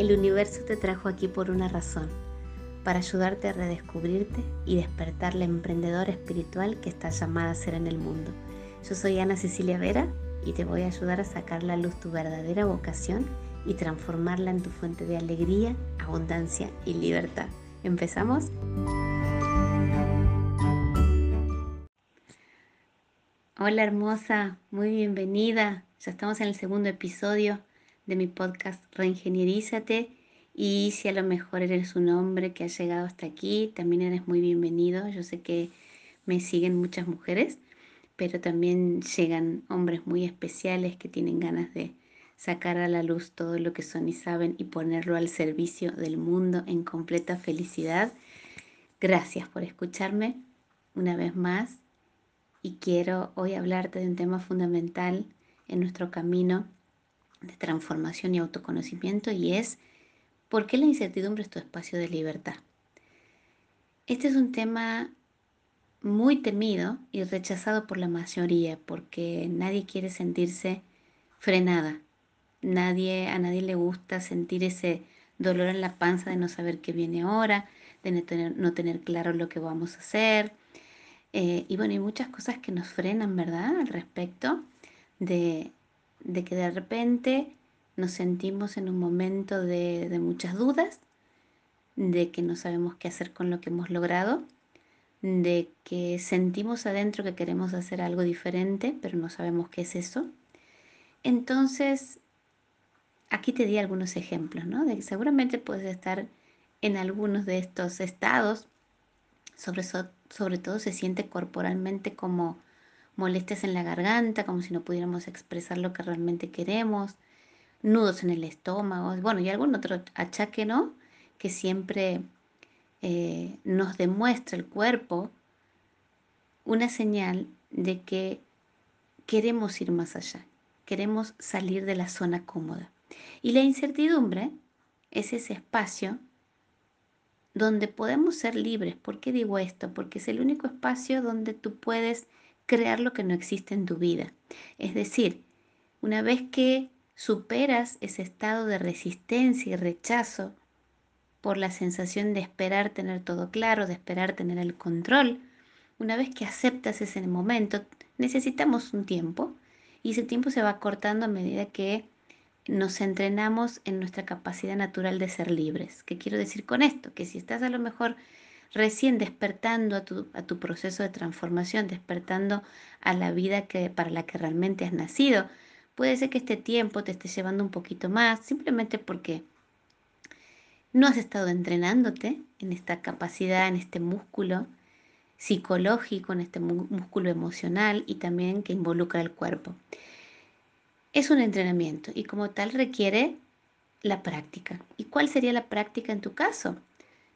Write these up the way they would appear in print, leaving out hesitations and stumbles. El universo te trajo aquí por una razón, para ayudarte a redescubrirte y despertar la emprendedora espiritual que estás llamada a ser en el mundo. Yo soy Ana Cecilia Vera y te voy a ayudar a sacar a la luz tu verdadera vocación y transformarla en tu fuente de alegría, abundancia y libertad. ¿Empezamos? Hola hermosa, muy bienvenida. Ya estamos en el segundo episodio de mi podcast Reingenierízate, y si a lo mejor eres un hombre que ha llegado hasta aquí, también eres muy bienvenido. Yo sé que me siguen muchas mujeres, pero también llegan hombres muy especiales que tienen ganas de sacar a la luz todo lo que son y saben y ponerlo al servicio del mundo en completa felicidad. Gracias por escucharme una vez más, y quiero hoy hablarte de un tema fundamental en nuestro camino de transformación y autoconocimiento, y es ¿por qué la incertidumbre es tu espacio de libertad? Este es un tema muy temido y rechazado por la mayoría, porque nadie quiere sentirse frenada. A nadie le gusta sentir ese dolor en la panza de no saber qué viene ahora, de no tener claro lo que vamos a hacer. Y bueno, hay muchas cosas que nos frenan, ¿verdad? Al respecto de que de repente nos sentimos en un momento de muchas dudas, de que no sabemos qué hacer con lo que hemos logrado, de que sentimos adentro que queremos hacer algo diferente, pero no sabemos qué es eso. Entonces, aquí te di algunos ejemplos, ¿no? De que seguramente puedes estar en algunos de estos estados, sobre todo se siente corporalmente como molestias en la garganta, como si no pudiéramos expresar lo que realmente queremos, nudos en el estómago, bueno, y algún otro achaque, ¿no? Que siempre nos demuestra el cuerpo una señal de que queremos ir más allá, queremos salir de la zona cómoda. Y la incertidumbre es ese espacio donde podemos ser libres. ¿Por qué digo esto? Porque es el único espacio donde tú puedes crear lo que no existe en tu vida. Es decir, una vez que superas ese estado de resistencia y rechazo por la sensación de esperar tener todo claro, de esperar tener el control, una vez que aceptas ese momento, necesitamos un tiempo, y ese tiempo se va cortando a medida que nos entrenamos en nuestra capacidad natural de ser libres. ¿Qué quiero decir con esto? Que si estás a lo mejor recién despertando a tu proceso de transformación, despertando a la vida para la que realmente has nacido, puede ser que este tiempo te esté llevando un poquito más, simplemente porque no has estado entrenándote en esta capacidad, en este músculo psicológico, en este músculo emocional y también que involucra el cuerpo. Es un entrenamiento y como tal requiere la práctica. ¿Y cuál sería la práctica en tu caso?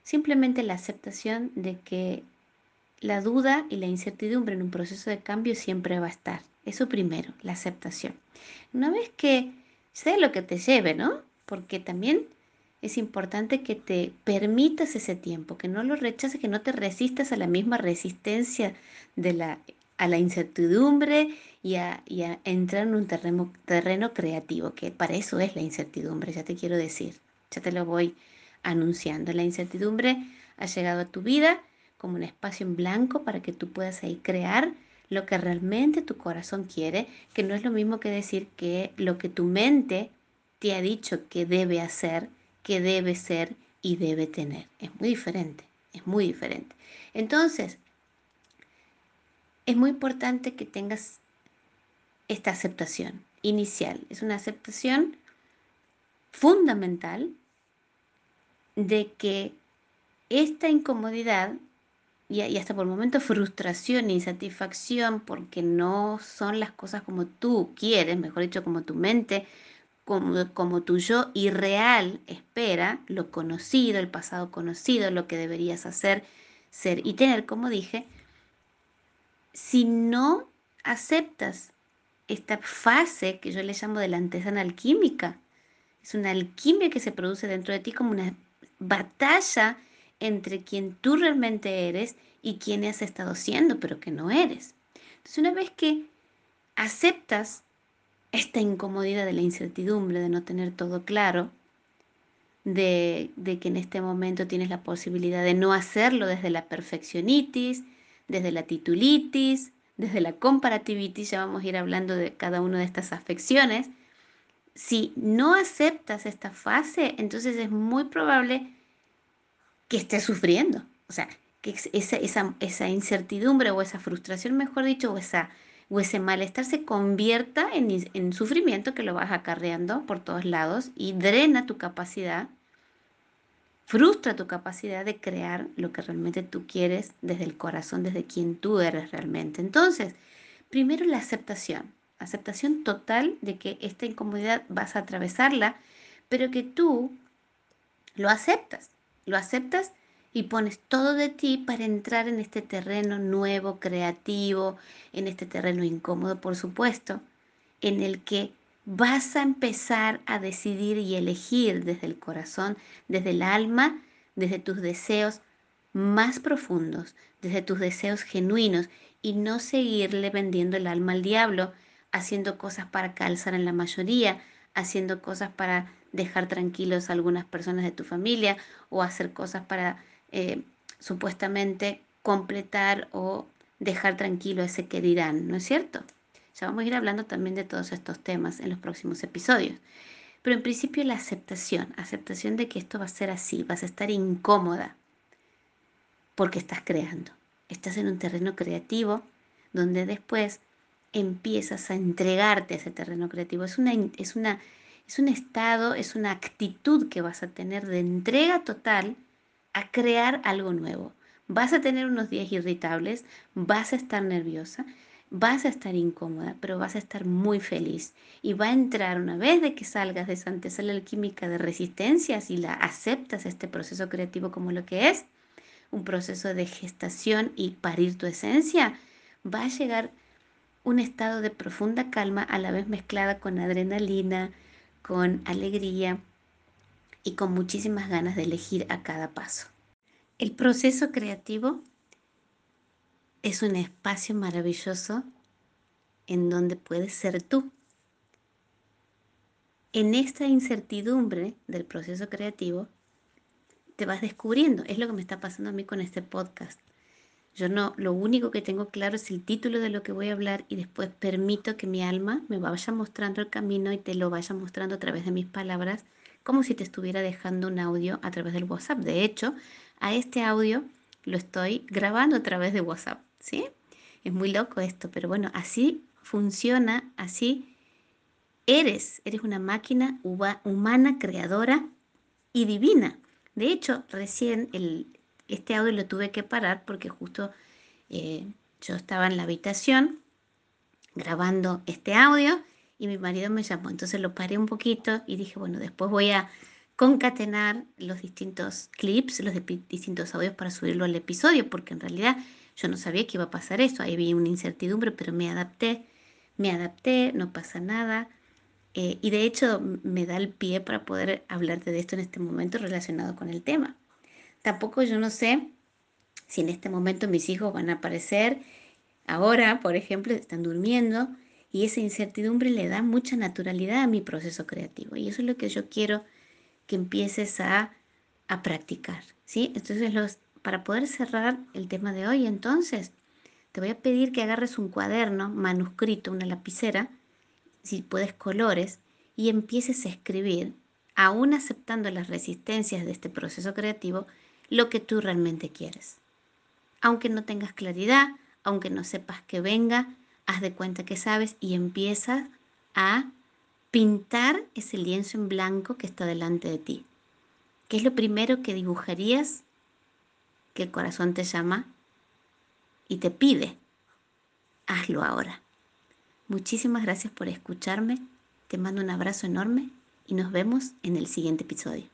Simplemente la aceptación de que la duda y la incertidumbre en un proceso de cambio siempre va a estar. Eso primero, la aceptación. Una vez que sea lo que te lleve, ¿no? Porque también es importante que te permitas ese tiempo, que no lo rechaces, que no te resistas a la misma resistencia a la incertidumbre y a entrar en un terreno creativo, que para eso es la incertidumbre, ya te quiero decir, ya te lo voy anunciando. La incertidumbre ha llegado a tu vida como un espacio en blanco para que tú puedas ahí crear lo que realmente tu corazón quiere, que no es lo mismo que decir que lo que tu mente te ha dicho que debe hacer, que debe ser y debe tener. Es muy diferente, es muy diferente. Entonces, es muy importante que tengas esta aceptación inicial. Es una aceptación fundamental de que esta incomodidad y hasta por momentos frustración, insatisfacción, porque no son las cosas como tú quieres, mejor dicho, como tu mente, como tu yo irreal espera, lo conocido, el pasado conocido, lo que deberías hacer, ser y tener, como dije. Si no aceptas esta fase que yo le llamo de la antesana alquímica, es una alquimia que se produce dentro de ti como una batalla entre quien tú realmente eres y quien has estado siendo, pero que no eres. Entonces, una vez que aceptas esta incomodidad de la incertidumbre, de no tener todo claro, de que en este momento tienes la posibilidad de no hacerlo desde la perfeccionitis, desde la titulitis, desde la comparativitis. Ya vamos a ir hablando de cada una de estas afecciones. Si no aceptas esta fase, entonces es muy probable que estés sufriendo. O sea, que esa incertidumbre o esa frustración, mejor dicho, o ese malestar se convierta en sufrimiento que lo vas acarreando por todos lados y drena tu capacidad, frustra tu capacidad de crear lo que realmente tú quieres desde el corazón, desde quien tú eres realmente. Entonces, primero la aceptación. Aceptación total de que esta incomodidad vas a atravesarla, pero que tú lo aceptas y pones todo de ti para entrar en este terreno nuevo, creativo, en este terreno incómodo, por supuesto, en el que vas a empezar a decidir y elegir desde el corazón, desde el alma, desde tus deseos más profundos, desde tus deseos genuinos, y no seguirle vendiendo el alma al diablo, haciendo cosas para calzar en la mayoría, haciendo cosas para dejar tranquilos a algunas personas de tu familia, o hacer cosas para supuestamente completar o dejar tranquilo ese que dirán, ¿no es cierto? Ya vamos a ir hablando también de todos estos temas en los próximos episodios. Pero en principio la aceptación, aceptación de que esto va a ser así, vas a estar incómoda porque estás creando. Estás en un terreno creativo donde después empiezas a entregarte a ese terreno creativo. Es un estado, es una actitud que vas a tener de entrega total a crear algo nuevo. Vas a tener unos días irritables, vas a estar nerviosa, vas a estar incómoda, pero vas a estar muy feliz. Y va a entrar, una vez de que salgas de esa antesala alquímica de resistencias y la aceptas este proceso creativo como lo que es, un proceso de gestación y parir tu esencia, va a llegar un estado de profunda calma, a la vez mezclada con adrenalina, con alegría y con muchísimas ganas de elegir a cada paso. El proceso creativo es un espacio maravilloso en donde puedes ser tú. En esta incertidumbre del proceso creativo te vas descubriendo. Es lo que me está pasando a mí con este podcast. Yo no, lo único que tengo claro es el título de lo que voy a hablar y después permito que mi alma me vaya mostrando el camino y te lo vaya mostrando a través de mis palabras, como si te estuviera dejando un audio a través del WhatsApp. De hecho, a este audio lo estoy grabando a través de WhatsApp, ¿sí? Es muy loco esto, pero bueno, así funciona, así eres una máquina humana, creadora y divina. De hecho, recién este audio lo tuve que parar porque justo yo estaba en la habitación grabando este audio y mi marido me llamó. Entonces lo paré un poquito y dije, bueno, después voy a concatenar los distintos clips, los distintos audios para subirlo al episodio, porque en realidad yo no sabía que iba a pasar eso. Ahí vi una incertidumbre, pero me adapté, no pasa nada. Y de hecho me da el pie para poder hablarte de esto en este momento relacionado con el tema. Tampoco yo no sé si en este momento mis hijos van a aparecer. Ahora, por ejemplo, están durmiendo y esa incertidumbre le da mucha naturalidad a mi proceso creativo. Y eso es lo que yo quiero que empieces a practicar, ¿sí? Entonces, para poder cerrar el tema de hoy, entonces, te voy a pedir que agarres un cuaderno, manuscrito, una lapicera, si puedes colores, y empieces a escribir, aún aceptando las resistencias de este proceso creativo, lo que tú realmente quieres. Aunque no tengas claridad, aunque no sepas que venga, haz de cuenta que sabes y empiezas a pintar ese lienzo en blanco que está delante de ti. ¿Qué es lo primero que dibujarías que el corazón te llama y te pide? Hazlo ahora. Muchísimas gracias por escucharme. Te mando un abrazo enorme y nos vemos en el siguiente episodio.